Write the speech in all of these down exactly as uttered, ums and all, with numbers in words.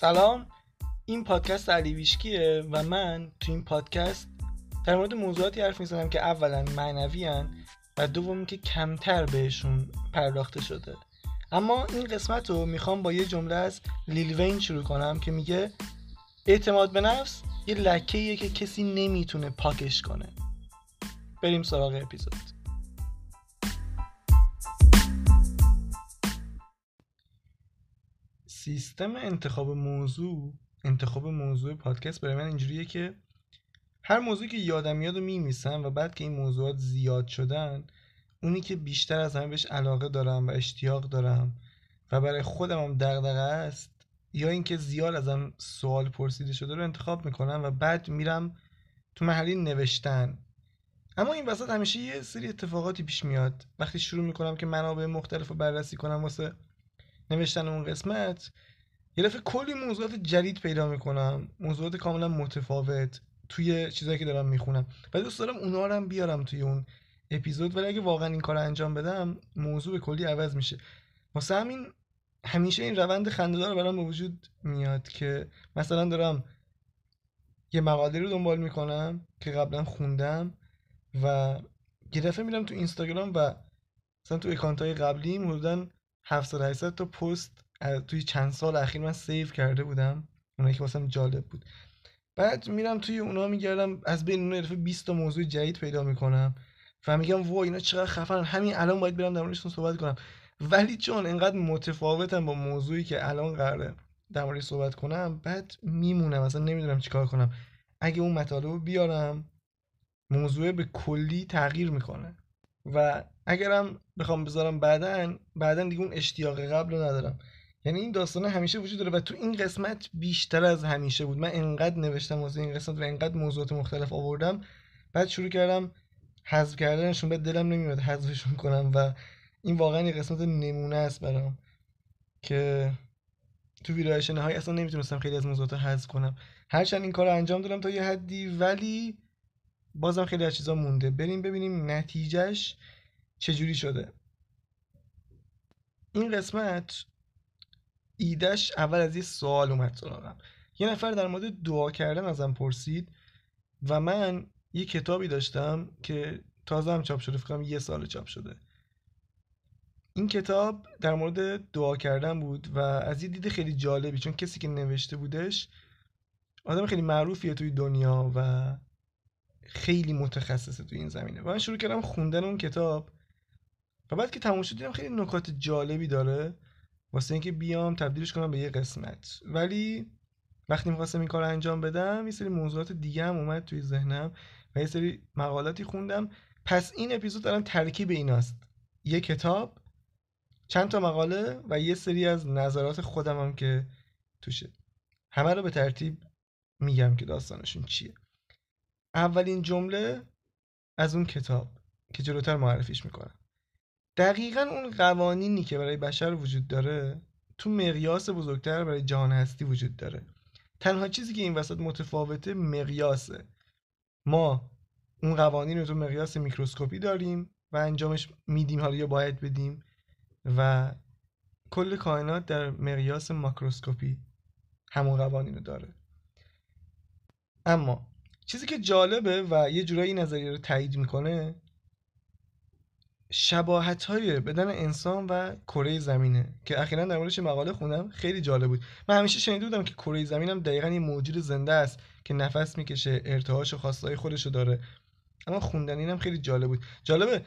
سلام، این پادکست علیویشکیه و من تو این پادکست در مورد موضوعاتی حرف میزنم که اولا معنوی هن و دوم که کمتر بهشون پرداخته شده. اما این قسمت رو میخوام با یه جمله از لیل وین شروع کنم که میگه اعتماد به نفس یه لکه‌ایه که کسی نمیتونه پاکش کنه. بریم سراغ اپیزود. سیستم انتخاب موضوع انتخاب موضوع پادکست برای من اینجوریه که هر موضوعی که یادم میاد رو میمیسم و بعد که این موضوعات زیاد شدن، اونی که بیشتر از همه بهش علاقه دارم و اشتیاق دارم و برای خودم هم دغدغه است یا اینکه زیاد ازم سوال پرسیده شده رو انتخاب میکنم و بعد میرم تو محلی نوشتن. اما این وسط همیشه یه سری اتفاقاتی پیش میاد. وقتی شروع میکنم که منابع مختلف رو بررسی کنم واسه نوشتن اون قسمت، یه دفعه کلی موضوعات جدید پیدا میکنم، موضوعات کاملا متفاوت توی چیزایی که دارم میخونم و دوست دارم اونا رو هم بیارم توی اون اپیزود، ولی اگه واقعا این کار رو انجام بدم موضوع به کلی عوض میشه. واسه همین همیشه این روند خنده‌دار برام به وجود میاد که مثلا دارم یه مقاله رو دنبال میکنم که قبلا خوندم و یه دفعه میرم تو اینستاگرام و مثلا تو اکانت‌های قبلیم حدوداً هفتصد هشتصد تا پست توی چند سال اخیر من سیو کرده بودم، اونایی که واسم جالب بود. بعد میرم توی اونا میگردم، از بین اون دفعه بیست تا موضوع جدید پیدا میکنم و میگم وای اینا چقدر خفنن، همین الان باید برم در موردشون صحبت کنم. ولی چون اینقدر متفاوتم با موضوعی که الان قراره در موردش صحبت کنم، بعد میمونم اصلا نمیدونم چیکار کنم. اگه اون مطالب رو بیارم موضوع به کلی تغییر میکنه و اگرم بخوام بذارم بعدن بعدن دیگه اون اشتیاق قبل رو ندارم. یعنی این داستانه همیشه وجود داره و تو این قسمت بیشتر از همیشه بود. من انقدر نوشتم واسه این قسمت و انقدر موضوعات مختلف آوردم، بعد شروع کردم حذف کردنشون، به دلم نمیاد حذفشون کنم و این واقعا یه قسمت نمونه است برام که تو ویرایش نهایی اصلا نمیتونستم خیلی از موضوعات حذف کنم، هرچند این کارو انجام دادم تا یه حدی، ولی بازم خیلی از چیزا مونده. بریم ببینیم نتیجهش چجوری شده. این قسمت ایدهش اول از یه سوال اومد سراغم. یه نفر در مورد دعا کردن ازم پرسید و من یه کتابی داشتم که تازه هم چاپ شده، فکر کنم یه سال چاپ شده. این کتاب در مورد دعا کردن بود و از یه دید خیلی جالبی، چون کسی که نوشته بودش آدم خیلی معروفیه توی دنیا و خیلی متخصصه توی این زمینه. و من شروع کردم خوندن اون کتاب و بعد که تموم شد دیدم خیلی نکات جالبی داره واسه اینکه بیام تبدیلش کنم به یه قسمت، ولی وقتی می‌خواستم این کارو انجام بدم یه سری موضوعات دیگه هم اومد توی ذهنم و یه سری مقالاتی خوندم. پس این اپیزود الان ترکیب ایناست: یه کتاب، چند تا مقاله و یه سری از نظرات خودم هم که توشه. همه رو به ترتیب میگم که داستانشون چیه. اولین جمله از اون کتاب که جلوتر معرفیش میکنم. دقیقاً اون قوانینی که برای بشر وجود داره تو مقیاس بزرگتر برای جهان هستی وجود داره. تنها چیزی که این وسط متفاوته مقیاسه. ما اون قوانین رو تو مقیاس میکروسکوپی داریم و انجامش میدیم، حالا یا باید بدیم، و کل کائنات در مقیاس ماکروسکوپی همون قوانین رو داره. اما چیزی که جالبه و یه جورایی نظریه رو تایید میکنه شباهت‌های بدن انسان و کره زمینه که اخیراً در موردش مقاله خوندم، خیلی جالب بود. من همیشه شنیده بودم که کره زمین هم دقیقاً یه موجود زنده است که نفس میکشه، ارتعاش و خواست‌های خودش رو داره، اما خوندن اینم خیلی جالب بود. جالبه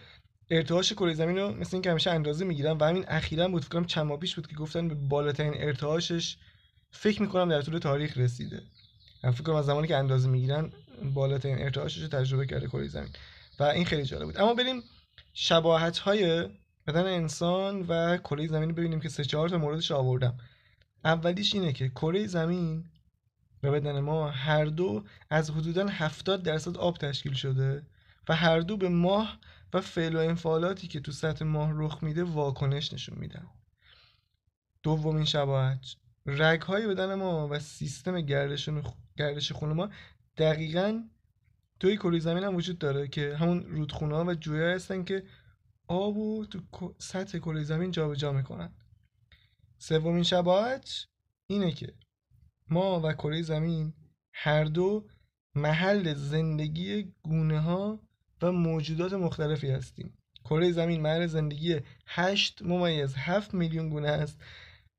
ارتعاش کره زمین رو مثل این که همیشه اندازه میگیرن و همین اخیراً بود، فکر کنم چند ماه پیش بود که گفتن به بالاترین ارتعاشش فکر می‌کنم در طول تاریخ رسیده. من فکر کنم از زمانی که اندازه میگیرن بالاترین ارتعاشش رو تجربه کرده کره زمین و این خیلی جالب بود. اما بریم شباهت‌های بدن انسان و کره زمین رو ببینیم که سه چهار تا موردش آوردم. اولیش اینه که کره زمین و بدن ما هر دو از حدوداً هفتاد درصد آب تشکیل شده و هر دو به ماه و فعل و انفعالاتی که تو سطح ماه رخ میده واکنش نشون میدن. دومین شباهت، رگ‌های بدن ما و سیستم گردش گردش خون ما دقیقاً توی کره زمین هم وجود داره که همون رودخونه‌ها و جوی‌ها هستن که آب رو تو سطح کره زمین جابجا میکنن. سومین شباهت اینه که ما و کره زمین هر دو محل زندگی گونه ها و موجودات مختلفی هستیم. کره زمین محل زندگی هشت ممیز هفت میلیون گونه است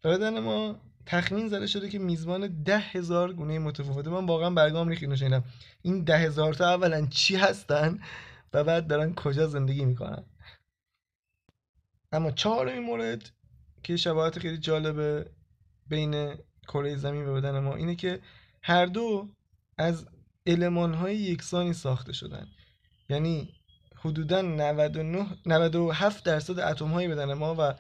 و بدن ما تخمین زده شده که میزبان ده هزار گونه متفاوته. من واقعا برگام ریخت اینو شنیدم. این ده هزار تا اولا چی هستن و بعد دارن کجا زندگی میکنن. اما چهارمین مورد که شباهت خیلی جالبه بین کره زمین و بدن ما اینه که هر دو از المان‌های یکسانی ساخته شدن. یعنی حدوداً نود و نه نود و هفت درصد اتم‌های بدن ما و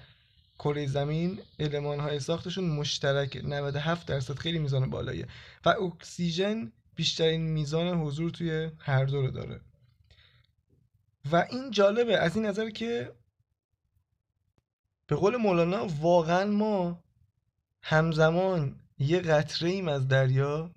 کره زمین المان‌های ساختشون مشترکه. نود و هفت درصد خیلی میزان بالاییه و اکسیژن بیشترین میزان حضور توی هر دو رو داره. و این جالبه از این نظر که به قول مولانا واقعاً ما همزمان یه قطره‌ایم از دریا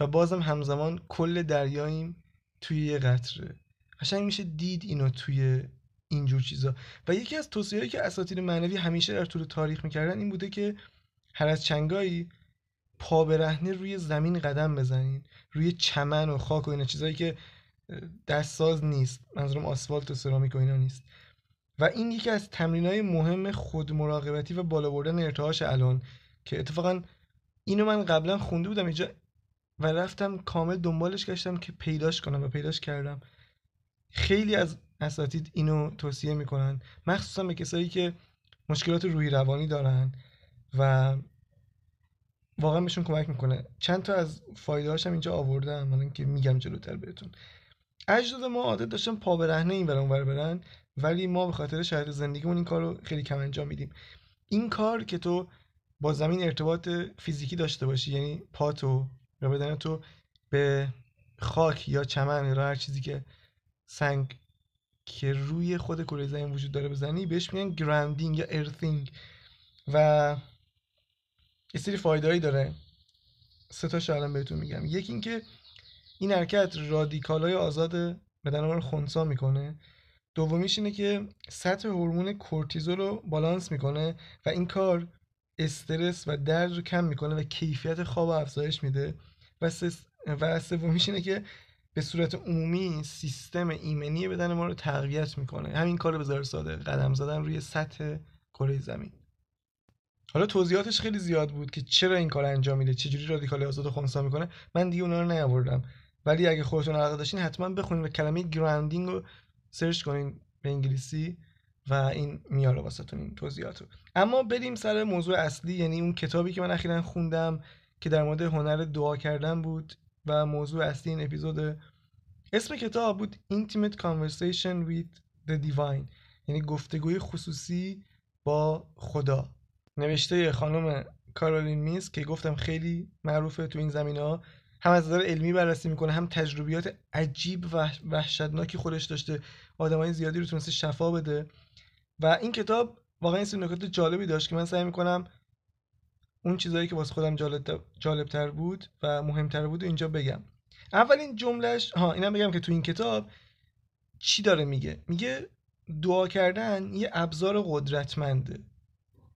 و بازم همزمان کل دریاییم توی یه قطره. قشنگ میشه دید اینو توی اینجور چیزا. و یکی از توصیه‌هایی که اساطیر معنوی همیشه در طول تاریخ میکردن این بوده که هر از چنگایی پا برهنه روی زمین قدم بزنین، روی چمن و خاک و اینا، چیزایی که دستساز نیست، منظورم آسفالت و سرامیک و اینا نیست. و این یکی از تمرین‌های مهم خودمراقبتی و بالا بردن ارتعاش الان که اتفاقا اینو من قبلا خونده بودم اینجا و رفتم کامل دنبالش گشتم که پیداش کنم و پیداش کردم. خیلی از اساتید اینو توصیه میکنن، مخصوصا به کسایی که مشکلات روحی روانی دارن و واقعا بهشون کمک میکنه. چند تا از فایده‌هاش هم اینجا آوردم، من که میگم جلوتر بهتون. اجداد ما عادت داشتن پا برهنه این ور اون ور برن، ولی ما به خاطر شرایط زندگیمون این کارو خیلی کم انجام میدیم. این کار که تو با زمین ارتباط فیزیکی داشته باشی، یعنی پاتو یا بدن تو به خاک یا چمن یا هر چیزی که سنگ که روی خود کره زمین وجود داره بزنی، بهش میگن گراندینگ یا ارثینگ و یه سری فایده‌ای داره. سه تاشو الان بهتون میگم. یکی این که این حرکت رادیکال‌های آزاد بدن ما رو خنثی میکنه. دومیش اینه که سطح هورمون کورتیزول رو بالانس میکنه و این کار استرس و درد رو کم میکنه و کیفیت خواب رو افزایش میده. و سس... و سومیش اینه که به صورت عمومی سیستم ایمنی بدن ما رو تقویت میکنه. همین کار بذار ساده، قدم زدن روی سطح کره زمین. حالا توضیحاتش خیلی زیاد بود که چرا این کار انجام میده، چجوری رادیکال آزاد رو خنثی میکنه. من دیگه اونا رو نیاوردم، ولی اگه خودتون علاقه داشتین حتما بخونید و کلمه گراندینگ رو سرچ کنین به انگلیسی و این میاره واسهتون این توضیحاتو. اما بریم سر موضوع اصلی، یعنی اون کتابی که من اخیراً خوندم که در مورد هنر دعا کردن بود و موضوع اصلی این اپیزود. اسم کتاب بود Intimate Conversation with the Divine، یعنی گفتگوی خصوصی با خدا، نوشته خانم کارولین میس که گفتم خیلی معروفه تو این زمینه‌ها. هم از نظر علمی بررسی میکنه، هم تجربیات عجیب و وحشتناکی خودش داشته، آدمای زیادی رو تونسته شفا بده. و این کتاب واقعا این سری نکات جالبی داشت که من سعی میکنم اون چیزایی که واسه خودم جالب جالبتر بود و مهمتر بود و اینجا بگم. اولین جملهش ها اینم بگم که تو این کتاب چی داره میگه. میگه دعا کردن یه ابزار قدرتمنده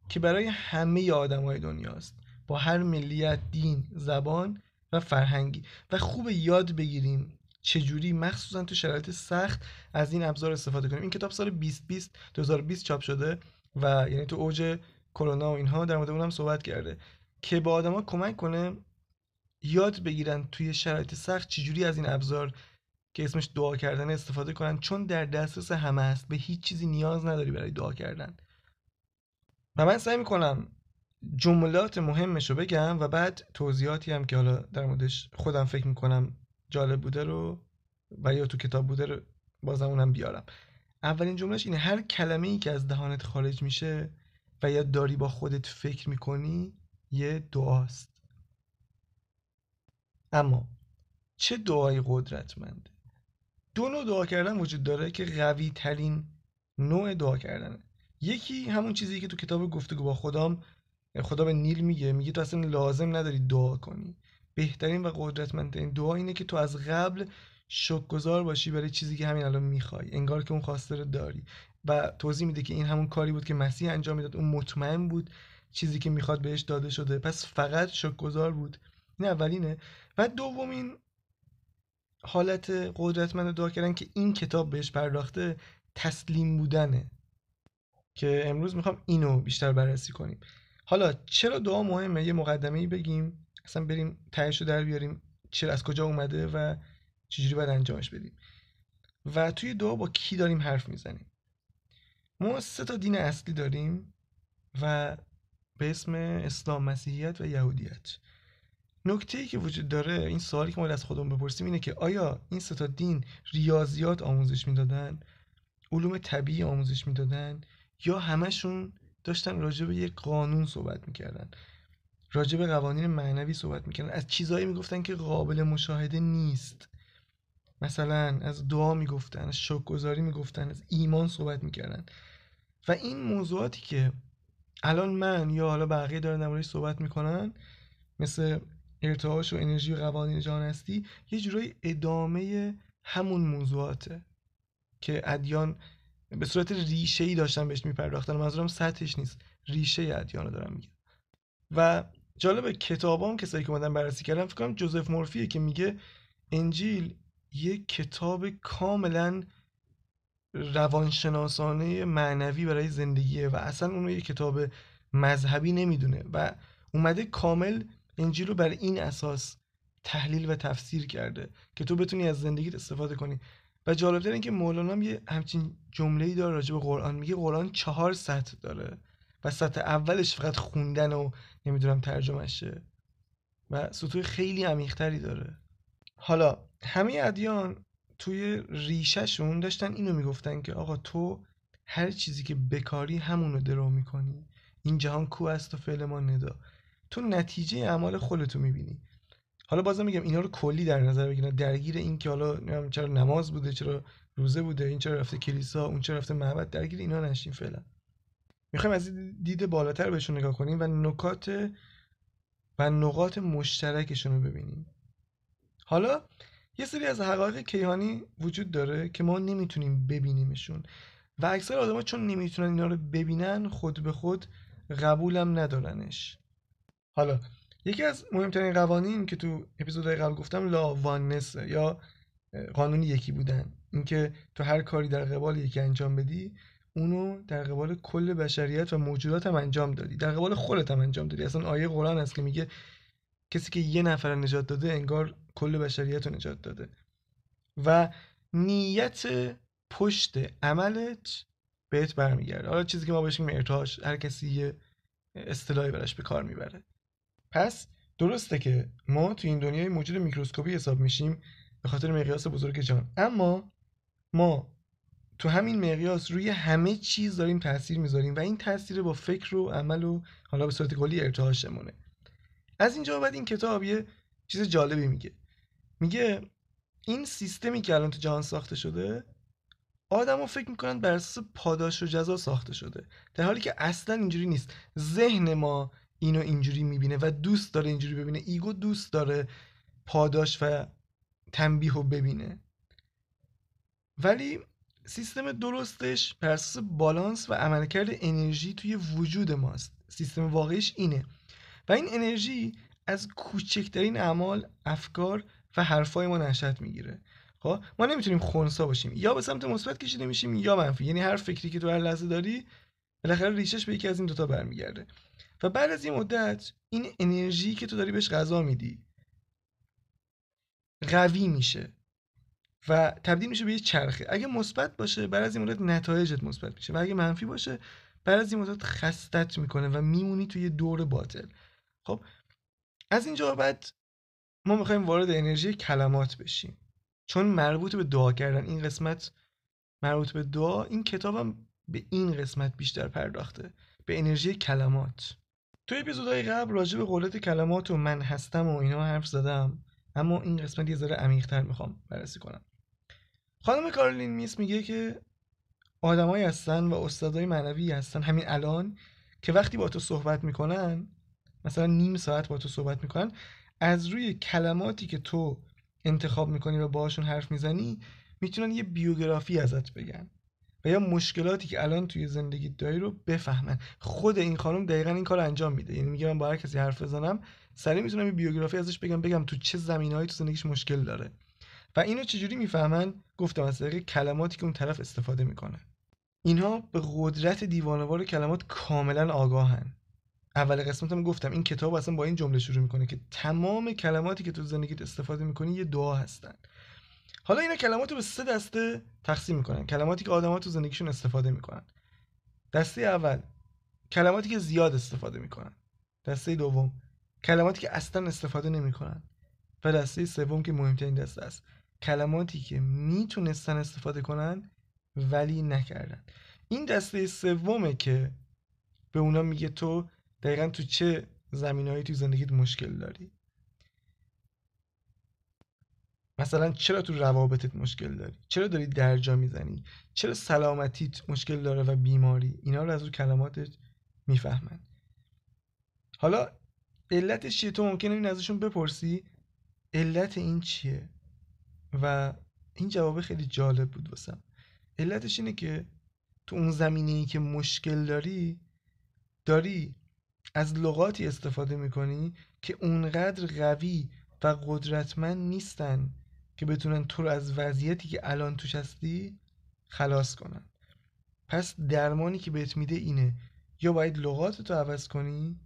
که برای همه آدمای دنیاست، با هر ملیت، دین، زبان و فرهنگی. و خوب یاد بگیریم چجوری مخصوصا تو شرایط سخت از این ابزار استفاده کنیم. این کتاب سال بیست بیست دو هزار و بیست چاپ شده و یعنی تو اوج کرونا و اینها در مورد اونم صحبت کرده که به آدما کمک کنه یاد بگیرن توی شرایط سخت چجوری از این ابزار که اسمش دعا کردن استفاده کنن، چون در دسترس همه است. به هیچ چیزی نیاز نداری برای دعا کردن. و من سعی می‌کنم جملات مهمش رو بگم و بعد توضیحاتی هم که حالا در موردش خودم فکر می‌کنم جالب بوده رو و یا تو کتاب بوده رو بازم اونم بیارم. اولین جملهش اینه: هر کلمه‌ای که از دهانت خارج میشه و یا داری با خودت فکر میکنی یه دعاست. اما چه دعای قدرتمنده؟ دو نوع دعا کردن وجود داره که قوی ترین نوع دعا کردنه. یکی همون چیزی که تو کتاب گفتگو با خدام خدا به نیل میگه، میگه تو اصلا لازم نداری دعا کنی. بهترین و قدرتمندترین دعا اینه که تو از قبل شکرگزار باشی برای چیزی که همین الان میخوای، انگار که اون خواسته رو داری. و توضیح میده که این همون کاری بود که مسیح انجام میداد. اون مطمئن بود چیزی که میخواد بهش داده شده. پس فقط شکرگزار بود. این اولینه. و دومین حالت قدرتمند دعا کردن که این کتاب بهش پرداخته، تسلیم بودنه، که امروز میخوام اینو بیشتر بررسی کنیم. حالا چرا دعا مهمه؟ یه مقدمه‌ای بگیم، اصلا بریم تهشو در بیاریم، چرا، از کجا اومده و چجوری باید انجامش بدیم. و توی دعا با کی داریم حرف میزنیم؟ ما سه تا دین اصلی داریم و به اسم اسلام، مسیحیت و یهودیت. نکته‌ای که وجود داره، این سوالی که ما از خودمون بپرسیم اینه که آیا این سه تا دین ریاضیات آموزش میدادن، علوم طبیعی آموزش میدادن، یا همشون داشتن راجع به یک قانون صحبت میکردن، راجع به قوانین معنوی صحبت میکردن، از چیزایی میگفتن که قابل مشاهده نیست. مثلا از دعا میگفتن، از شکرگزاری میگفتن، از ایمان صحبت میکردن. و این موضوعاتی که الان من یا حالا بقیه دارن درباره‌اش صحبت میکنن، مثل ارتعاش و انرژی و قوانین جهان هستی، یه جورایی ادامه همون موضوعاته که ادیان به صورت ریشه‌ای داشتن بهش میپرداختن. منظورم سطحش نیست، ریشه ادیان رو دارم میگم. و جالب کتابام کسایی که اومدن بررسی کردن، فکر کنم جوزف مورفیه که میگه انجیل یک کتاب کاملا روانشناسانه معنوی برای زندگیه و اصلا اون رو یک کتاب مذهبی نمیدونه و اومده کامل انجیل رو بر این اساس تحلیل و تفسیر کرده که تو بتونی از زندگیت استفاده کنی. و جالب‌تر این که مولانا هم یه همچین جمله‌ای داره راجع به قرآن، میگه قرآن چهار سطح داره و سطح اولش فقط خوندن و نمیدونم ترجمه‌شه و سطوح خیلی عمیق‌تری داره. حالا همه ادیان توی ریشه‌شون داشتن اینو میگفتن که آقا تو هر چیزی که بکاری همونو درو میکنی، این جهان کو است و فعل ما ندا، تو نتیجه اعمال خودتو میبینی. حالا بازم میگم اینا رو کلی در نظر بگیرن، درگیر این که حالا چرا نماز بوده، چرا روزه بوده، این چرا رفته کلیسا، اون چرا رفته معبد، درگیر اینا نشین. فعلا میخوایم از دید بالاتر بهشون نگاه کنیم و نکات و نقاط مشترکشون رو ببینیم. حالا یه سری از حقایق کیهانی وجود داره که ما نمیتونیم ببینیمشون و اکثر آدما چون نمیتونن اینا رو ببینن، خود به خود قبولم ندارنش. حالا یکی از مهمترین قوانین که تو اپیزودهای قبل گفتم، لا واننس، یا قانون یکی بودن، اینکه تو هر کاری در قبال یکی انجام بدی، اونو در قبال کل بشریت و موجودات هم انجام دادی، در قبال خودت هم انجام دادی. اصلا آیه قرآن هست که میگه کسی که یه نفر رو نجات داده انگار کل بشریت رو نجات داده. و نیت پشت عملت بهت برمیگرده. حالا چیزی که ما بهش میگیم ارتعاش، هر کسی یه اصطلاحی براش به کار میبره. پس درسته که ما تو این دنیای موجود میکروسکوپی حساب میشیم به خاطر مقیاس بزرگ جهان، اما ما تو همین مقیاس روی همه چیز داریم تاثیر میذاریم و این تاثیر با فکر و عمل و حالا به صورت کلی ارتعاشمونه. از اینجا بعد این کتاب یه چیز جالبی میگه، میگه این سیستمی که الان تو جهان ساخته شده، آدمو فکر میکنن بر اساس پاداش و جزا ساخته شده، در حالی که اصلا اینجوری نیست. ذهن ما اینو اینجوری میبینه و دوست داره اینجوری ببینه، ایگو دوست داره پاداش و تنبیهو ببینه، ولی سیستم درستش بر اساس بالانس و عملکرد انرژی توی وجود ماست. سیستم واقعیش اینه و این انرژی از کوچکترین اعمال، افکار و حرفای ما نشأت میگیره. خب ما نمیتونیم خنثا باشیم، یا به سمت مثبت کشیده میشیم یا منفی، یعنی هر فکری که تو هر لحظه داری بالاخره ریشش به یکی از این دوتا برمیگرده. و بعد از این مدت این انرژی که تو داری بهش غذا میدی قوی میشه و تبدیل میشه به یه چرخه. اگه مثبت باشه بعد از این مدت نتایجت مثبت میشه و اگه منفی باشه بعد از این مدت خستت میکنه و میمونی توی یه دور باطل. خب از اینجا بعد ما میخوایم وارد انرژی کلمات بشیم، چون مربوط به دعا کردن، این قسمت مربوط به دعا، این کتابم به این قسمت بیشتر پرداخته، به انرژی کلمات. توی اپیزودهای قبل راجع به قدرت کلمات و من هستم و اینا حرف زدم، اما این قسمت یه ذره عمیق‌تر میخوام بررسی کنم. خانم کارولین میس میگه که آدمایی هستن و استادای معنوی هستن همین الان که وقتی با تو صحبت میکنن، مثلا نیم ساعت با تو صحبت میکنن، از روی کلماتی که تو انتخاب میکنی و باهاشون حرف میزنی میتونن یه بیوگرافی ازت بگن و یا مشکلاتی که الان توی زندگی داری رو بفهمن. خود این خانم دقیقاً این کارو انجام میده. یعنی میگه من با هر کسی حرف بزنم سریع میتونم یه بیوگرافی ازش بگم بگم تو چه زمینه‌ای تو زندگیش مشکل داره. و اینو چجوری میفهمن؟ گفتم از طریق کلماتی که اون طرف استفاده میکنه. اینها به قدرت دیوانه‌وار کلمات کاملاً آگاهن. اول قسمتم گفتم این کتاب اصلا با این جمله شروع میکنه که تمام کلماتی که تو زندگیت استفاده میکنی یه دعا هستن. حالا اینا کلمات رو به سه دسته تقسیم میکنن، کلماتی که آدم‌ها تو زندگیشون استفاده میکنن. دسته اول کلماتی که زیاد استفاده میکنن، دسته دوم کلماتی که اصلا استفاده نمیکنن و دسته سوم که مهمترین دسته است کلماتی که میتونستن استفاده کنن ولی نکردن. این دسته سومه که به اونا میگه تو دقیقاً تو چه زمینه‌ای تو زندگیت مشکل داری. مثلا چرا تو روابطت مشکل داری؟ چرا داری درجا میزنی؟ چرا سلامتیت مشکل داره و بیماری؟ اینا رو از اون کلماتت میفهمن. حالا علتش چیه؟ تو ممکنه این ازشون بپرسی علت این چیه؟ و این جواب خیلی جالب بود واسم. علتش اینه که تو اون زمینه‌ای که مشکل داری داری از لغاتی استفاده میکنی که اونقدر قوی و قدرتمند نیستن که بتونن تو رو از وضعیتی که الان توش هستی خلاص کنن. پس درمانی که بهت میده اینه یا باید لغاتتو عوض کنی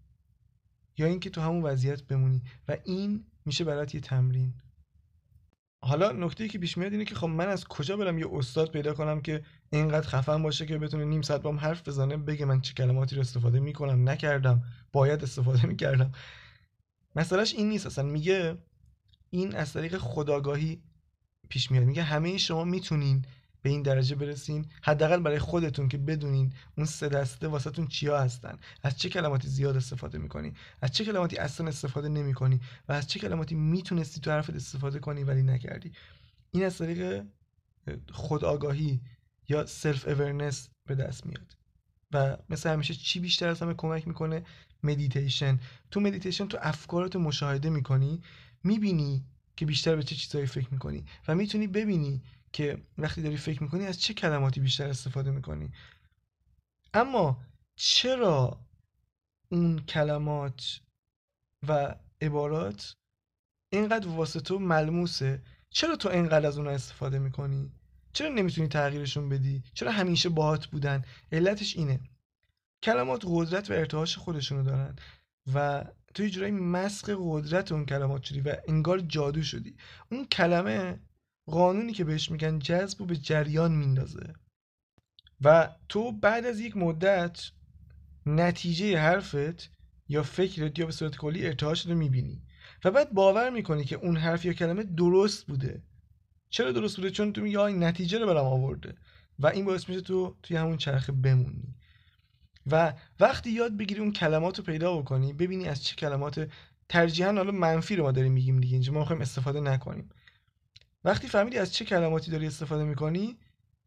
یا اینکه تو همون وضعیت بمونی و این میشه برات یه تمرین. حالا نکته‌ای که پیش میاد اینه که خب من از کجا برم یه استاد پیدا کنم که اینقدر خفن باشه که بتونه نیم ساعت باهم حرف بزنه بگه من چه کلماتی رو استفاده میکنم، نکردم، باید استفاده میکردم. مسئلهش این نیست. اصلا میگه این از طریق خودآگاهی پیش میاد. میگه همه شما میتونین به این درجه برسین، حداقل برای خودتون، که بدونین اون سه دسته واسهتون چیا هستن، از چه کلماتی زیاد استفاده میکنی، از چه کلماتی اصلا استفاده نمیکنی و از چه کلماتی میتونستی تو حرفت استفاده کنی ولی نکردی. این از طریق خودآگاهی یا سلف اورننس به دست میاد. و مثل همیشه چی بیشتر از همه کمک میکنه؟ مدیتیشن. تو مدیتیشن تو افکارتو مشاهده میکنی، میبینی که بیشتر به چه چیزایی فکر میکنی و میتونی ببینی که وقتی داری فکر میکنی از چه کلماتی بیشتر استفاده میکنی. اما چرا اون کلمات و عبارات اینقدر واسه تو ملموسه؟ چرا تو اینقدر از اونها استفاده میکنی؟ چرا نمیتونی تغییرشون بدی؟ چرا همیشه باهات بودن؟ علتش اینه. کلمات قدرت و ارتعاش خودشونو دارن و تو یه جورایی مسخ قدرت اون کلمات شدی و انگار جادو شدی. اون کلمه قانونی که بهش میگن جذب و به جریان میندازه و تو بعد از یک مدت نتیجه حرفت یا فکرت یا به صورت کلی ارتعاش رو میبینی و بعد باور میکنی که اون حرف یا کلمه درست بوده. چرا درست بوده؟ چون تو میگه این نتیجه رو برام آورده و این باعث میشه تو توی همون چرخه بمونی. و وقتی یاد بگیری اون کلمات رو پیدا بکنی، ببینی از چه کلمات، ترجیحاً حالا منفی رو ما داریم میگیم دیگه، اینجا ما میخوایم استفاده نکنیم. وقتی فهمیدی از چه کلماتی داری استفاده میکنی،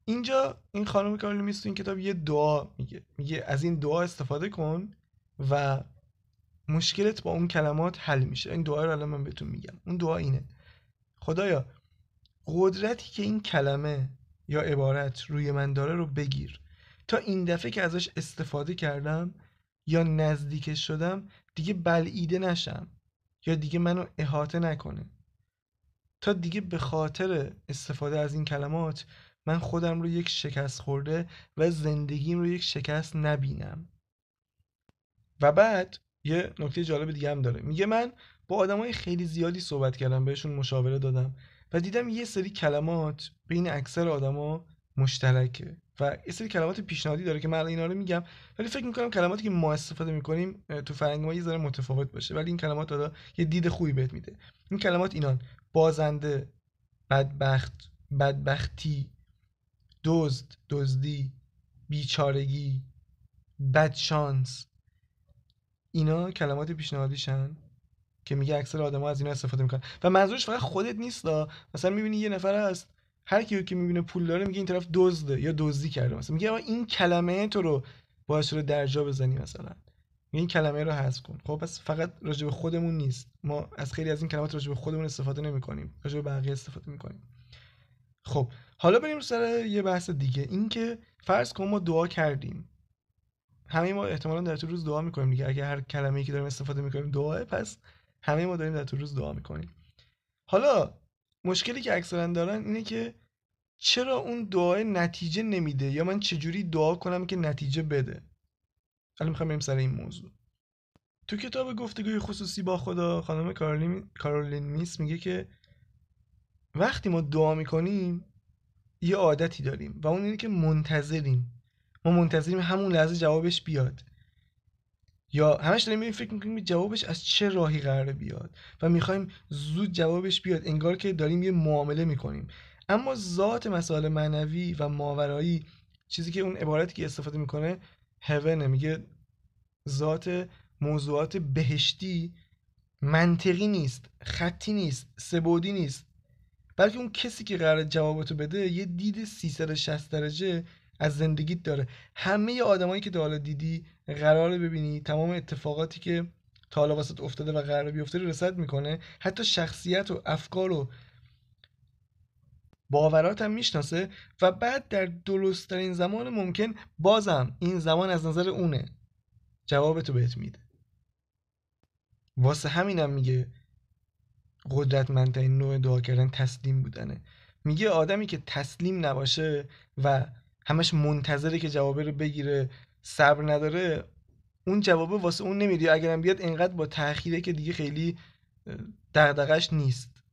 اینجا این خانم کارولین میس تو این کتاب یه دعا میگه، میگه از این دعا استفاده کن و مشکلت با اون کلمات حل میشه. این دعا رو الان من بهتون میگم. اون دعا اینه: خدایا قدرتی که این کلمه یا عبارت روی من داره رو بگیر تا این دفعه که ازش استفاده کردم یا نزدیکش شدم دیگه بلعیده نشم یا دیگه منو احاطه نکنه، تا دیگه به خاطر استفاده از این کلمات من خودم رو یک شکست خورده و زندگیم رو یک شکست نبینم. و بعد یه نکته جالب دیگه هم داره. میگه من با آدمای خیلی زیادی صحبت کردم، بهشون مشاوره دادم و دیدم یه سری کلمات بین اکثر آدما مشترکه و یه سری کلمات پیشنهادی داره که من اینا رو میگم، ولی فکر میکنم کلماتی که ما استفاده میکنیم تو فرهنگ ما یه ذره متفاوت باشه، ولی این کلمات حالا یه دید خوبی بهت میده. این کلمات اینان: بازنده، بدبخت، بدبختی، دزد، دزدی، بیچارگی، بدشانس. اینا کلمات پیشنهادیشن که میگه اکثر آدم‌ها از اینا استفاده میکنن و منظورش فقط خودت نیست. مثلا میبینی یه نفر هست، هر کیو که میبینه پول داره میگه این طرف دزده یا دزدی کرده، مثلا میگه آقا این کلمه تو رو باعث رو درجا بزنی، مثلا این کلمه رو حذف کن. خب پس فقط راجع به خودمون نیست، ما از خیلی از این کلمات راجع به خودمون استفاده نمیکنیم، راجع به بقیه استفاده میکنیم. خب حالا بریم سر یه بحث دیگه. این که فرض کن ما دعا کردیم، همه ما احتمالاً در طول روز دعا می‌کنیم دیگه. اگه هر کلمه‌ای که داریم استفاده می‌کنیم دعاه، پس همه ما داریم در طول روز دعا می‌کنیم. حالا مشکلی که اکثراً دارن اینه که چرا اون دعای نتیجه نمیده، یا من چجوری دعا کنم که نتیجه بده. الان می‌خوام بریم سر این موضوع. تو کتاب گفتگوی خصوصی با خدا، خانم کارولین کارولین میس میگه که وقتی ما دعا می‌کنیم یه عادتی داریم و اون اینه که منتظریم. ما منتظریم همون لحظه جوابش بیاد، یا همش داریم این فکر میکنیم جوابش از چه راهی قراره بیاد و میخوایم زود جوابش بیاد، انگار که داریم یه معامله میکنیم. اما ذات مسائل معنوی و ماورایی، چیزی که اون عبارتی که استفاده میکنه هونه، میگه ذات موضوعات بهشتی منطقی نیست، خطی نیست، سه‌بعدی نیست، بلکه اون کسی که قراره جوابتو بده یه دید سیصد و شصت درجه از زندگیت داره. همه آدمایی که تا حالا دیدی، قراره ببینی، تمام اتفاقاتی که تا حالا واسط افتاده و قراره بیفته رو رصد میکنه. حتی شخصیت و افکار و باورات هم میشناسه و بعد در درست‌ترین زمان ممکن، بازم این زمان از نظر اونه، جوابتو بهت میده. واسه همینم میگه قدرتمندترین نوع دعا کردن تسلیم بودنه. میگه آدمی که تسلیم نباشه و همش منتظره که جوابه رو بگیره، صبر نداره، اون جوابه واسه اون نمیده. اگرم بیاد انقدر با تأخیره که دیگه خیلی دغدغش نیست.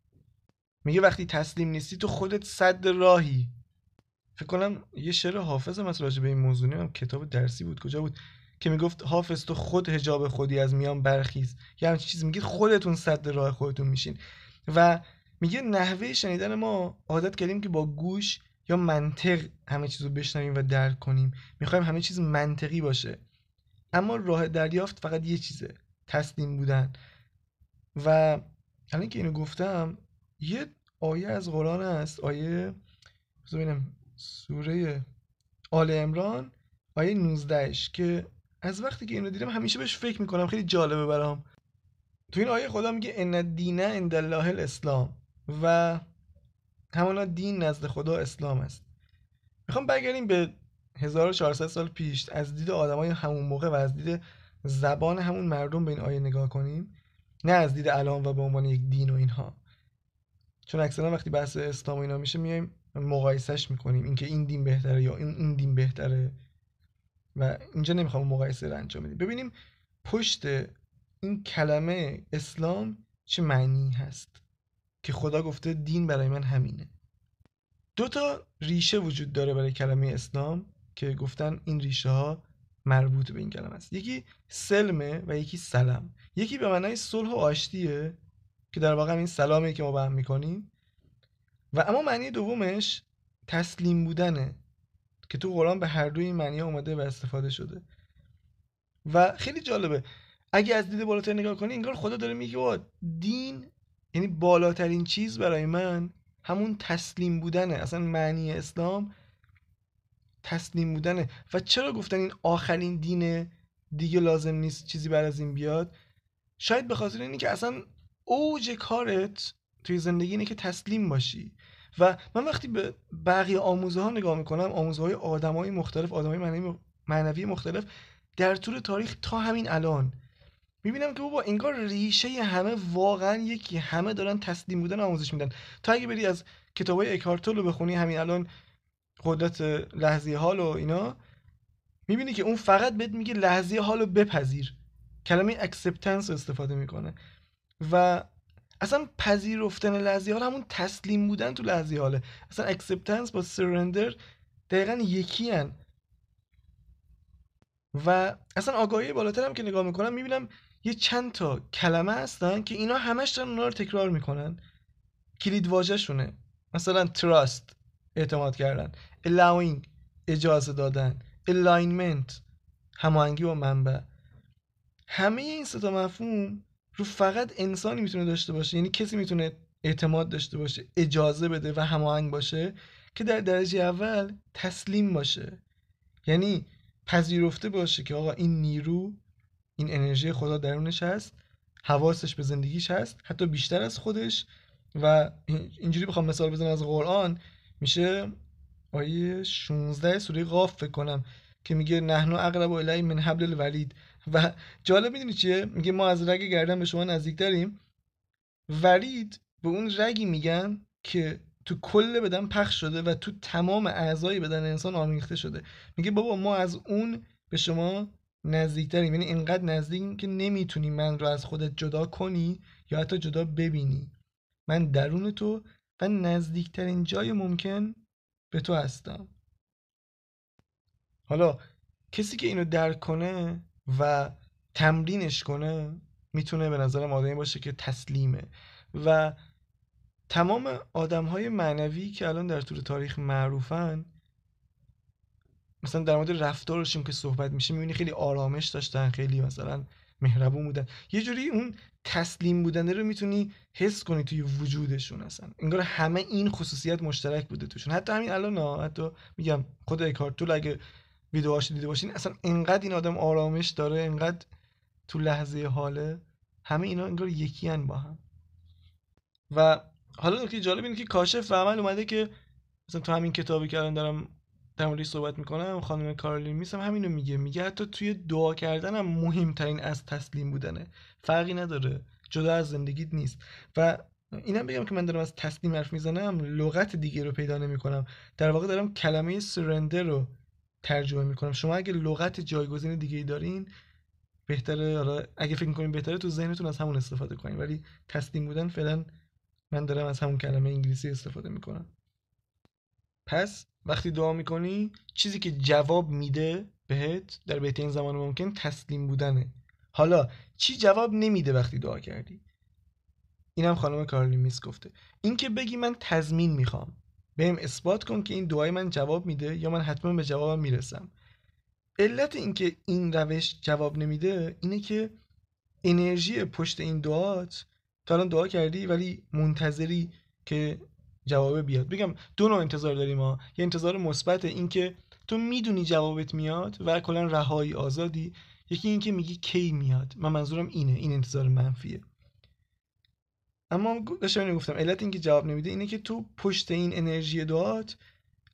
میگه وقتی تسلیم نیستی تو خودت صد راهی. فکر کنم یه شعر حافظ مثلا راجع به این موضوع، نمیدونم کتاب درسی بود کجا بود، که میگفت حافظ تو خود حجاب خودی از میان برخیز، یا همچین چیز. میگه خودتون صد راه خودتون میشین. و میگه نحوه شنیدن ما، عادت کردیم که با گوش یا منطق همه چیزو بشنویم و درک کنیم. میخوایم همه چیز منطقی باشه، اما راه دریافت فقط یه چیزه، تسلیم بودن. و الان که اینو گفتم، یه آیه از قرآن هست، آیه ببینم سوره آل عمران آیه نوزدهش، که از وقتی که اینو دیدم همیشه بهش فکر میکنم، خیلی جالبه برام. تو این آیه خدا میگه ان الدین عند الله الاسلام، و همانا دین نزد خدا اسلام است. میخوام برگردیم به هزار و چهارصد سال پیش، از دید آدمای همون موقع و از دید زبان همون مردم به این آیه نگاه کنیم، نه از دید الان و به عنوان یک دین و اینها. چون اکثرا وقتی بحث اسلام و اینا میشه میایم مقایسهش میکنیم، اینکه این دین بهتره یا این این دین بهتره، و اینجا نمیخوام مقایسه رو انجام بدیم. ببینیم پشت این کلمه اسلام چه معنی هست که خدا گفته دین برای من همینه. دو تا ریشه وجود داره برای کلمه اسلام که گفتن این ریشه ها مربوط به این کلمه است. یکی سلمه و یکی سلام. یکی به معنای صلح و آشتیه، که در واقع این سلامی که ما به هم میکنیم، و اما معنی دومش تسلیم بودنه، که تو قرآن به هر دوی این معنی اومده و استفاده شده. و خیلی جالبه اگه از دید بالاتر نگاه کنی، انگار خدا داره میگه وا دین، یعنی بالاترین چیز برای من همون تسلیم بودنه. اصلا معنی اسلام تسلیم بودنه. و چرا گفتن این آخرین دینه، دیگه لازم نیست چیزی بعد از این بیاد؟ شاید به خاطر اینه که اصلا اوج کارت توی زندگی اینه که تسلیم باشی. و من وقتی به بقیه آموزه ها نگاه میکنم، آموزه های آدم های مختلف، آدم های معنوی مختلف در طول تاریخ تا همین الان، میبینم که بابا انگار ریشه همه واقعا یکی، همه دارن تسلیم بودن آموزش میدن. تا اگه بری از کتاب های اکارت توله بخونی، همین الان قدرت لحظه حال و اینا، میبینی که اون فقط بهت میگه لحظه حالو بپذیر، کلمه اکسپتنس رو استفاده میکنه. و اصلا پذیرفتن لحظه حال همون تسلیم بودن تو لحظه حاله. اصلا اکسپتنس با سرندر دقیقا یکی هن. و اصلا آگاهی بالاتر هم که نگاه میکنم، میبینم یه چند تا کلمه هستن که اینا همش دارن اونا رو تکرار میکنن، کلید واژه شونه. مثلا تراست، اعتماد کردن، allowing، اجازه دادن، alignment، هماهنگی و منبع. همه این سه تا مفهوم رو فقط انسانی میتونه داشته باشه، یعنی کسی میتونه اعتماد داشته باشه، اجازه بده و هماهنگ باشه، که در درجه اول تسلیم باشه، یعنی پذیرفته باشه که آقا این نیرو، این انرژی خدا درونش هست، حواسش به زندگیش هست، حتی بیشتر از خودش. و اینجوری بخوام مثال بزنم از قرآن، میشه آیه شانزده سوره قاف فکر کنم که میگه نحنو اقرب الی من حبل الورید. و جالب میدونی چیه؟ میگه ما از رگ گردن به شما نزدیکتریم. ورید به اون رگی میگن که تو کل بدن پخش شده و تو تمام اعضای بدن انسان آمیخته شده. میگه بابا ما از اون به شما نزدیکتریم، یعنی اینقدر نزدیکیم که نمیتونی من رو از خودت جدا کنی یا حتی جدا ببینی. من درون تو و نزدیکترین جای ممکن به تو هستم. حالا کسی که اینو درک کنه و تمرینش کنه میتونه به نظرم آدمی باشه که تسلیمه. و تمام آدم‌های معنوی که الان در طول تاریخ معروفن، مثلا در مورد رفتارشون که صحبت میشه میبینی خیلی آرامش داشتن، خیلی مثلا مهربون بودن. یه جوری اون تسلیم بودن رو میتونی حس کنی توی وجودشون، اصلا انگار همه این خصوصیت مشترک بوده توشون. حتی همین الان، حتی میگم خود اکارت تول اگه ویدیوهاشو دیده باشین، اصلا انقدر این آدم آرامش داره، انقدر تو لحظه حاله، همه اینا انگار یکی ان با هم. و حالا نکته جالب اینه که کاشف و عمل اومده که مثلا تو همین کتابی که الان دارم در موردش صحبت میکنم، خانم کارولین میس هم همینو میگه. میگه حتی توی دعا کردن هم مهمترین از تسلیم بودنه، فرقی نداره، جدا از زندگیت نیست. و اینم بگم که من دارم از تسلیم حرف میزنم، لغت دیگه رو پیدا نمیکنم، در واقع دارم کلمه سرندر رو ترجمه میکنم. شما اگه لغت جایگزین دیگه‌ای دارین بهتره، اگه فکر میکنین بهتره تو ذهنتون از همون استفاده کنین، ولی تسلیم بودن فعلا من دارم از همون کلمه انگلیسی استفاده میکنم. پس وقتی دعا میکنی چیزی که جواب میده بهت در بهترین زمان ممکن تسلیم بودنه. حالا چی جواب نمیده وقتی دعا کردی؟ اینم خانم کارولین میس گفته. این که بگی من تضمین میخوام، بهم اثبات کن که این دعای من جواب میده یا من حتما به جوابم میرسم. علت این که این روش جواب نمیده اینه که انرژی پشت این دعات، تو الان دعا کردی ولی منتظری که جواب بیاد. بگم دو نوع انتظار داریم ها، یه انتظار مثبت، این که تو میدونی جوابت میاد و کلا رهایی، آزادی. یکی این که میگی کی میاد، من منظورم اینه، این انتظار منفیه. اما داشتم اینو گفتم، علت این که جواب نمیده اینه که تو پشت این انرژی دعات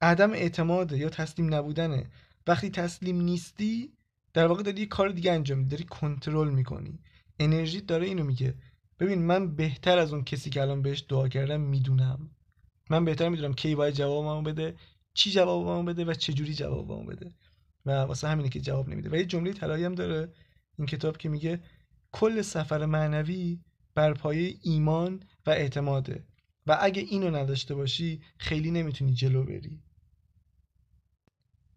عدم اعتماده یا تسلیم نبودنه. وقتی تسلیم نیستی در واقع داری یه کار دیگه انجام میدی، داری کنترل میکنی انرژی. داره اینو میگه، ببین من بهتر از اون کسی که الان بهش دعا کردم میدونم، من بهتر میدونم کی باید جوابمو بده، چی جوابمو بده و چه جوری جوابمو بده. و واسه همینه که جواب نمیده. و یه جمله طلایی هم داره این کتاب که میگه کل سفر معنوی بر پایه ایمان و اعتماده و اگه اینو نداشته باشی خیلی نمیتونی جلو بری.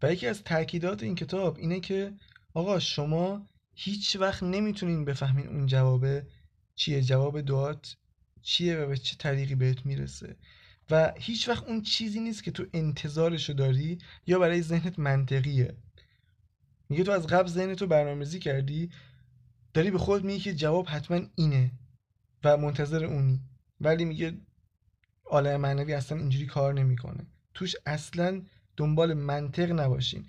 و یکی از تأکیدات این کتاب اینه که آقا شما هیچ وقت نمیتونین بفهمین اون جوابه چیه، جواب دعات چیه و به چه طریقی بهت میرسه. و هیچ وقت اون چیزی نیست که تو انتظارشو داری یا برای ذهنت منطقیه. میگه تو از قبل ذهنتو برنامه‌ریزی کردی، داری به خودت میگی که جواب حتما اینه و منتظر اونی، ولی میگه عالم معنوی اصلا اینجوری کار نمیکنه. توش اصلا دنبال منطق نباشین.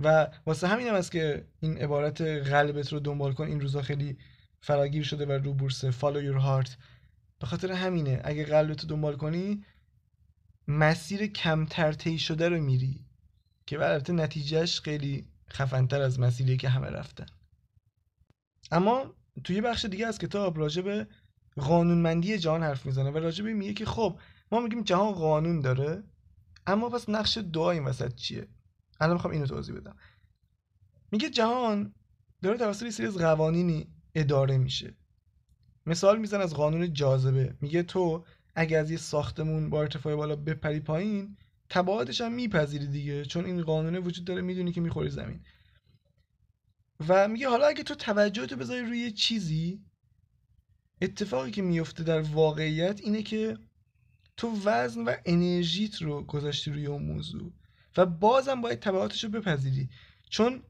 و واسه همینم است که این عبارت قلبت رو دنبال کن این روزا خیلی فراگیر شده و رو بورسه، follow your heart. به خاطر همینه، اگه قلبت رو دنبال کنی مسیر کمتر طی شده رو میری که البته نتیجهش خیلی خفن‌تر از مسیری که همه رفتن. اما توی بخش دیگه از کتاب راجع به قانونمندی جهان حرف میزنه و راجع به میگه که خب ما میگیم جهان قانون داره، اما پس نقش دعا این وسط چیه؟ الان میخوام اینو توضیح بدم. میگه جهان داره توسط یه سری از قوانینی اداره میشه. مثال میزن از قانون جاذبه. میگه تو اگه از یه ساختمون با ارتفاع بالا بپری پایین تبعاتش هم میپذیری دیگه، چون این قانونه وجود داره، میدونی که میخوری زمین. و میگه حالا اگه تو توجهتو بذاری روی یه چیزی، اتفاقی که میفته در واقعیت اینه که تو وزن و انرژیت رو گذاشتی روی اون موضوع و بازم باید تبعاتش رو بپذیری، چون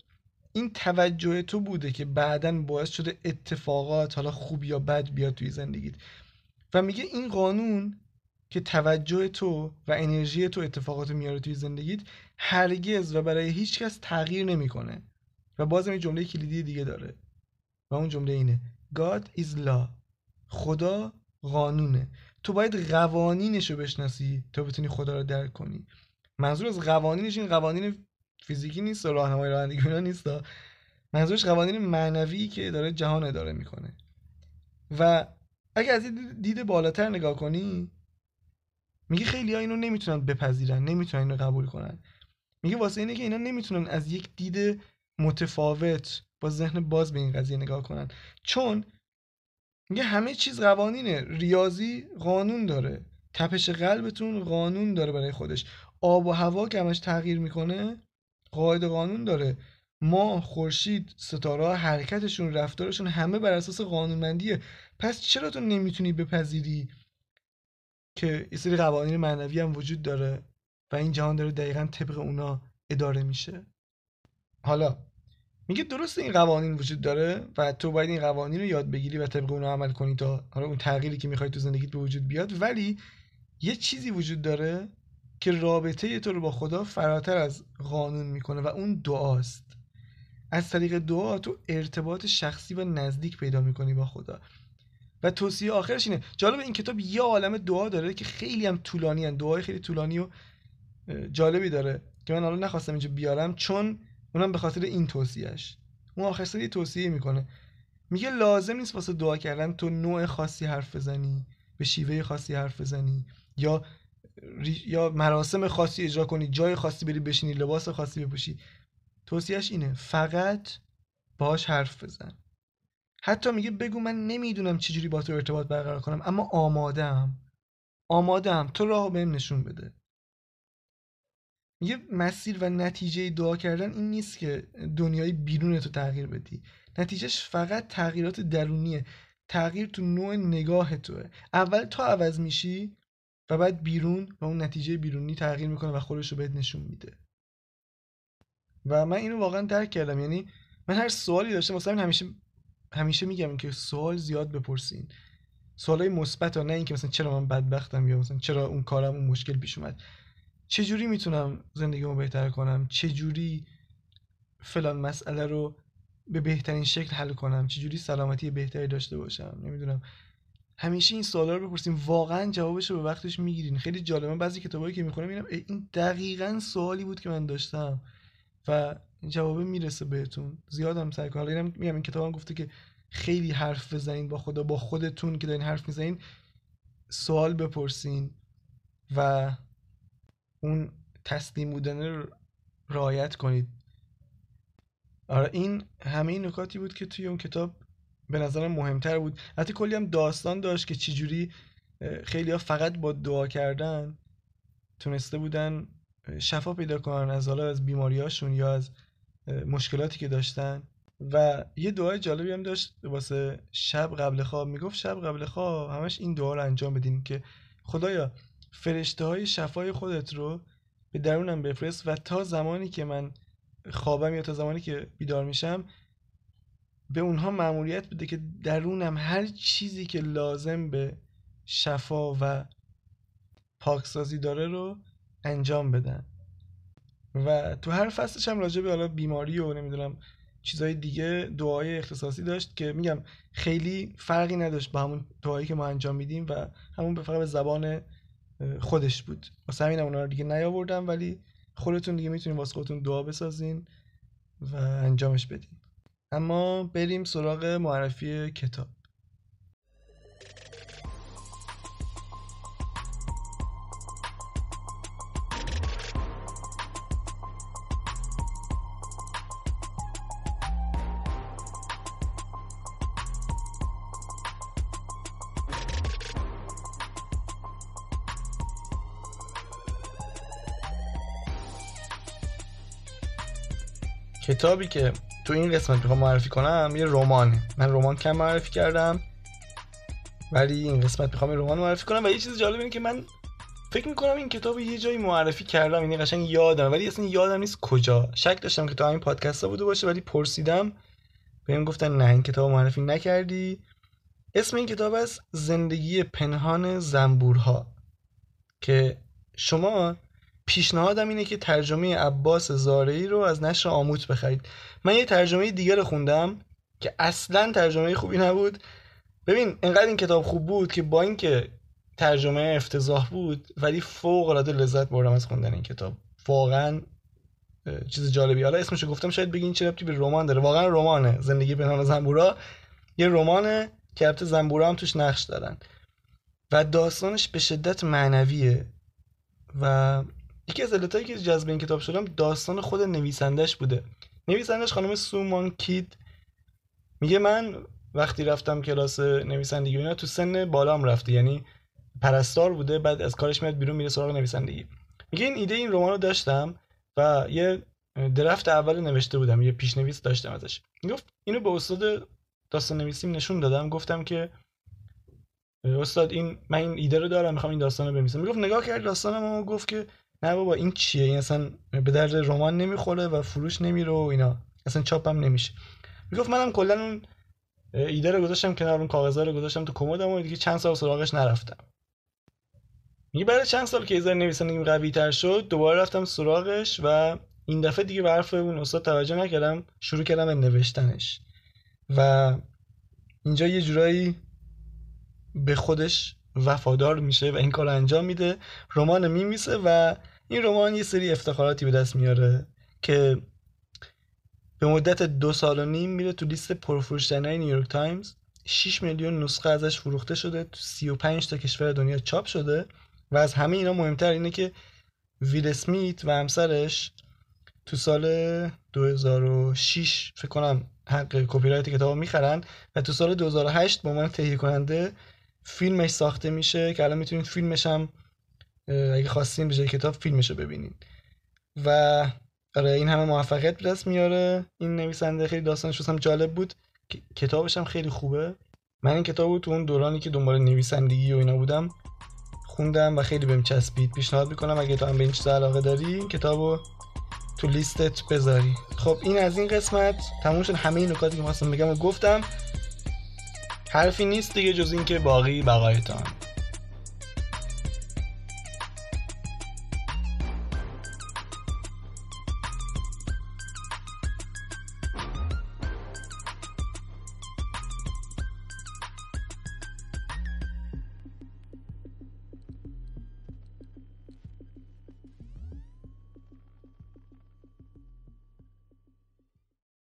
این توجه تو بوده که بعداً باعث شده اتفاقات حالا خوب یا بد بیاد توی زندگیت. و میگه این قانون که توجه تو و انرژی تو اتفاقات میاره توی زندگیت هرگز و برای هیچ کس تغییر نمیکنه. و بازم این جمله کلیدی دیگه داره و اون جمله اینه: God is law. خدا قانونه. تو باید قوانینش رو بشناسی تا بتونی خدا رو درک کنی. منظور از قوانینش این قوانین فیزیکی نیست و راهنمای رانندگی نیست، منظورش قوانین معنوی که داره جهان اداره میکنه. و اگه از این دید بالاتر نگاه کنی، میگه خیلی‌ها اینو نمیتونن بپذیرن، نمیتونن اینو قبول کنن. میگه واسه اینه که اینا نمیتونن از یک دید متفاوت با ذهن باز به این قضیه نگاه کنن، چون میگه همه چیز قوانینه. ریاضی قانون داره، تپش قلبتون قانون داره برای خودش، آب و هوا که همش تغییر میکنه قاعده قانون داره، ما، خورشید، ستاره، حرکتشون، رفتارشون، همه بر اساس قانونمندیه. پس چرا تو نمیتونی بپذیری که یه سری قوانین معنوی هم وجود داره و این جهان داره دقیقاً طبق اونا اداره میشه؟ حالا میگه درسته این قوانین وجود داره و تو باید این قوانین رو یاد بگیری و طبق اونا عمل کنی تا حالا اون تغییری که میخوای تو زندگیت به وجود بیاد، ولی یه چیزی وجود داره که رابطه تو رو با خدا فراتر از قانون میکنه و اون دعاست. از طریق دعا تو ارتباط شخصی و نزدیک پیدا میکنی با خدا. و توصیه آخرش اینه. جالب این کتاب یه عالمه دعا داره که خیلی هم طولانی هن. دعای خیلی طولانی و جالبی داره که من الان نخواستم اینجا بیارم، چون اونم به خاطر این توصیهش. اون آخر سر یه توصیه میکنه، میگه لازم نیست واسه دعا کردن تو نوع خاصی حرف بزنی، به شیوه خاصی حرف بزنی، یا یا مراسم خاصی اجرا کنی، جای خاصی بری بشینی، لباس خاصی بپوشی. توصیهش اینه فقط باهاش حرف بزن. حتی میگه بگو من نمیدونم چجوری با تو ارتباط برقرار کنم، اما آمادم، آمادم، تو راهو بهم نشون بده. میگه مسیر و نتیجه دعا کردن این نیست که دنیای بیرون تو تغییر بدی، نتیجهش فقط تغییرات درونیه، تغییر تو نوع نگاه توه. اول تو عوض میشی و بعد بیرون و اون نتیجه بیرونی تغییر میکنه و خودش رو بهت نشون میده. و من اینو واقعا درک کردم، یعنی من هر سوالی داشتم واسه همین همیشه همیشه میگم که سوال زیاد بپرسین، سوالای مثبت ها، نه اینکه مثلا چرا من بدبختم یا مثلا چرا اون کارم اون مشکل پیش اومد، چه جوری میتونم زندگیمو بهتر کنم، چه جوری فلان مسئله رو به بهترین شکل حل کنم، چه جوری سلامتی بهتری داشته باشم، نمیدونم. همیشه این سوالا رو بپرسین، واقعا جوابش رو به وقتش میگیرین. خیلی جالبه، بعضی کتابایی که میخونم میبینم این دقیقاً سوالی بود که من داشتم و جوابه میرسه بهتون. زیادم سعی کنم، اینم میگم این کتابم گفته که خیلی حرف بزنین با خدا، با خودتون که دارین حرف میزنین سوال بپرسین و اون تسلیم بودن رو رعایت کنید. آره، این همه این نکاتی بود که توی اون کتاب به نظرم مهمتر بود. حتی کلی هم داستان داشت که چجوری خیلی ها فقط با دعا کردن تونسته بودن شفا پیدا کنن از حالا از بیماریاشون یا از مشکلاتی که داشتن. و یه دعای جالبی هم داشت واسه شب قبل خواب، میگفت شب قبل خواب همش این دعا رو انجام بدین که خدایا فرشته های شفای خودت رو به درونم بفرست و تا زمانی که من خوابم یا تا زمانی که بیدار میشم به اونها مأموریت بده که درونم هر چیزی که لازم به شفا و پاکسازی داره رو انجام بدن. و تو هر فصلش هم راجع به حالا بیماری و نمیدونم چیزای دیگه دعای اختصاصی داشت که میگم خیلی فرقی نداشت با همون دعایی که ما انجام میدیم و همون به فقط به زبان خودش بود. واسه همینم اونا رو دیگه نیاوردم، ولی خودتون دیگه میتونید واسه خودتون دعا بسازین و انجامش بدین. اما بریم سراغ معرفی کتاب. کتابی که تو این قسمت میخوام معرفی کنم یه رمانه. من رمان کم معرفی کردم، ولی این قسمت میخوام یه رمان معرفی کنم. و یه چیز جالب اینه که من فکر میکنم این کتابو یه جایی معرفی کردم، یعنی قشنگ یادم، ولی اصلا یادم نیست کجا. شک داشتم که تو همین پادکست‌ها بوده باشه، ولی پرسیدم بهم گفتن نه این کتابو معرفی نکردی. اسم این کتاب از زندگی پنهان زنبورها، که شما پیشنهادم اینه که ترجمه عباس زارعی رو از نشر آموت بخرید. من یه ترجمه دیگه رو خوندم که اصلاً ترجمه خوبی نبود. ببین انقدر این کتاب خوب بود که با اینکه ترجمه افتضاح بود ولی فوق‌العاده لذت بردم از خوندن این کتاب. واقعا چیز جالبی. حالا اسمشو گفتم شاید بگین چه ربطی به رمان داره. واقعا رمانه. زندگی پنهان زنبورا یه رمانه که البته زنبورا هم توش نقش دارن و داستانش به شدت معنویه و یکی از علتایی که جذب این کتاب شدم داستان خود نویسندش بوده. نویسندش خانم سومان کید میگه من وقتی رفتم کلاس نویسندگی اینا تو سن بالام رفته، یعنی پرستار بوده، بعد از کارش میاد بیرون میره سراغ نویسندگی. میگه این ایده این رمان رو داشتم و یه درفت اول نوشته بودم، یه پیشنویس داشتم ازش. میگفت اینو به استاد داستان نویسیم نشون دادم، گفتم که استاد این من این ایده رو دارم میخوام این داستانو بنویسم. میگفت نگاه کرد داستانمو گفت که نه بابا این چیه، این اصلا به درد رمان نمیخوره و فروش نمیره و اینا، اصلا چاپم نمیشه. میگفت منم کلا اون ایده رو گذاشتم کنار، اون کاغذا رو گذاشتم تو کمدم و دیگه چند سال سراغش نرفتم. میگه برای چند سال که ایده نویسندگیم قوی‌تر شد دوباره رفتم سراغش و این دفعه دیگه به حرف اون استاد توجه نکردم، شروع کردم به نوشتنش و اینجا یه جورایی به خودش وفادار میشه و این کار انجام میده. رمان میمیسه و این رمان یه سری افتخاراتی به دست میاره که به مدت دو سال و نیم میره تو لیست پرفروش‌ترین‌های نیویورک تایمز. شش میلیون نسخه ازش فروخته شده، تو سی و پنج تا کشور دنیا چاپ شده و از همه اینا مهمتر اینه که ویل اسمیت و همسرش تو سال دو هزار و شش فکر کنم حق کپی رایت کتابو میخرن و تو سال دو هزار و هشت به عنوان تهیه کننده فیلمش ساخته میشه که الان میتونید فیلمش هم اگه خواستین به جای کتاب فیلمشو ببینین و آره این همه موفقیت به دست میاره این نویسنده. خیلی داستانش واسم جالب بود، کتابش هم خیلی خوبه. من این کتابو تو اون دورانی که دنبال نویسندگی و اینا بودم خوندم و خیلی بهم چسبید. پیشنهاد میکنم اگه تو هم به این چیزا علاقه داری این کتابو تو لیستت بذاری. خب این از این قسمت تموم شد. همه این نکاتی که می‌خواستم بگم رو گفتم، حرفی نیست دیگه جز این که باقی بقایتان.